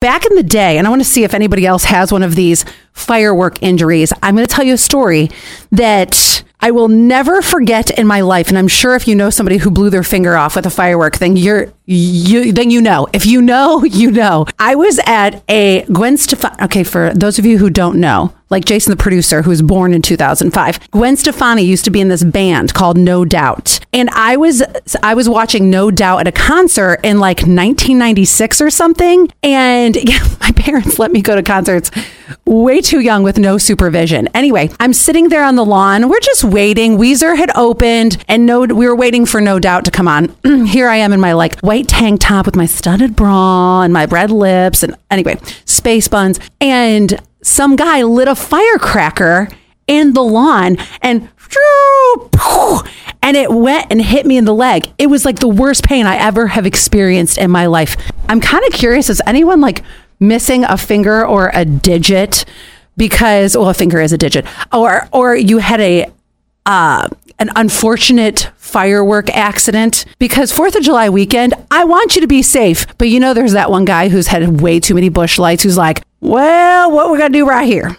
Back in the day, and I want to see if anybody else has one of these firework injuries, I'm going to tell you a story that I will never forget in my life. And I'm sure if you know somebody who blew their finger off with a firework, then you know. If you know, you know. I was at a Gwen Stefani. Okay, for those of you who don't know, like Jason, the producer, who was born in 2005, Gwen Stefani used to be in this band called No Doubt. And I was watching No Doubt at a concert in like 1996 or something. And yeah, my parents let me go to concerts way too young with no supervision. Anyway, I'm sitting there on the lawn. We're just waiting. Weezer had opened and we were waiting for No Doubt to come on. Here I am in my like white tank top with my studded bra and my red lips and anyway, space buns. And some guy lit a firecracker in the lawn and it went and hit me in the leg. It was like the worst pain I ever have experienced in my life. I'm kind of curious, is anyone like missing a finger or a digit? Because, well, a finger is a digit. Or you had an unfortunate firework accident, because 4th of July weekend, I want you to be safe. But you know, there's that one guy who's had way too many bush lights who's like, well, what we got to do right here?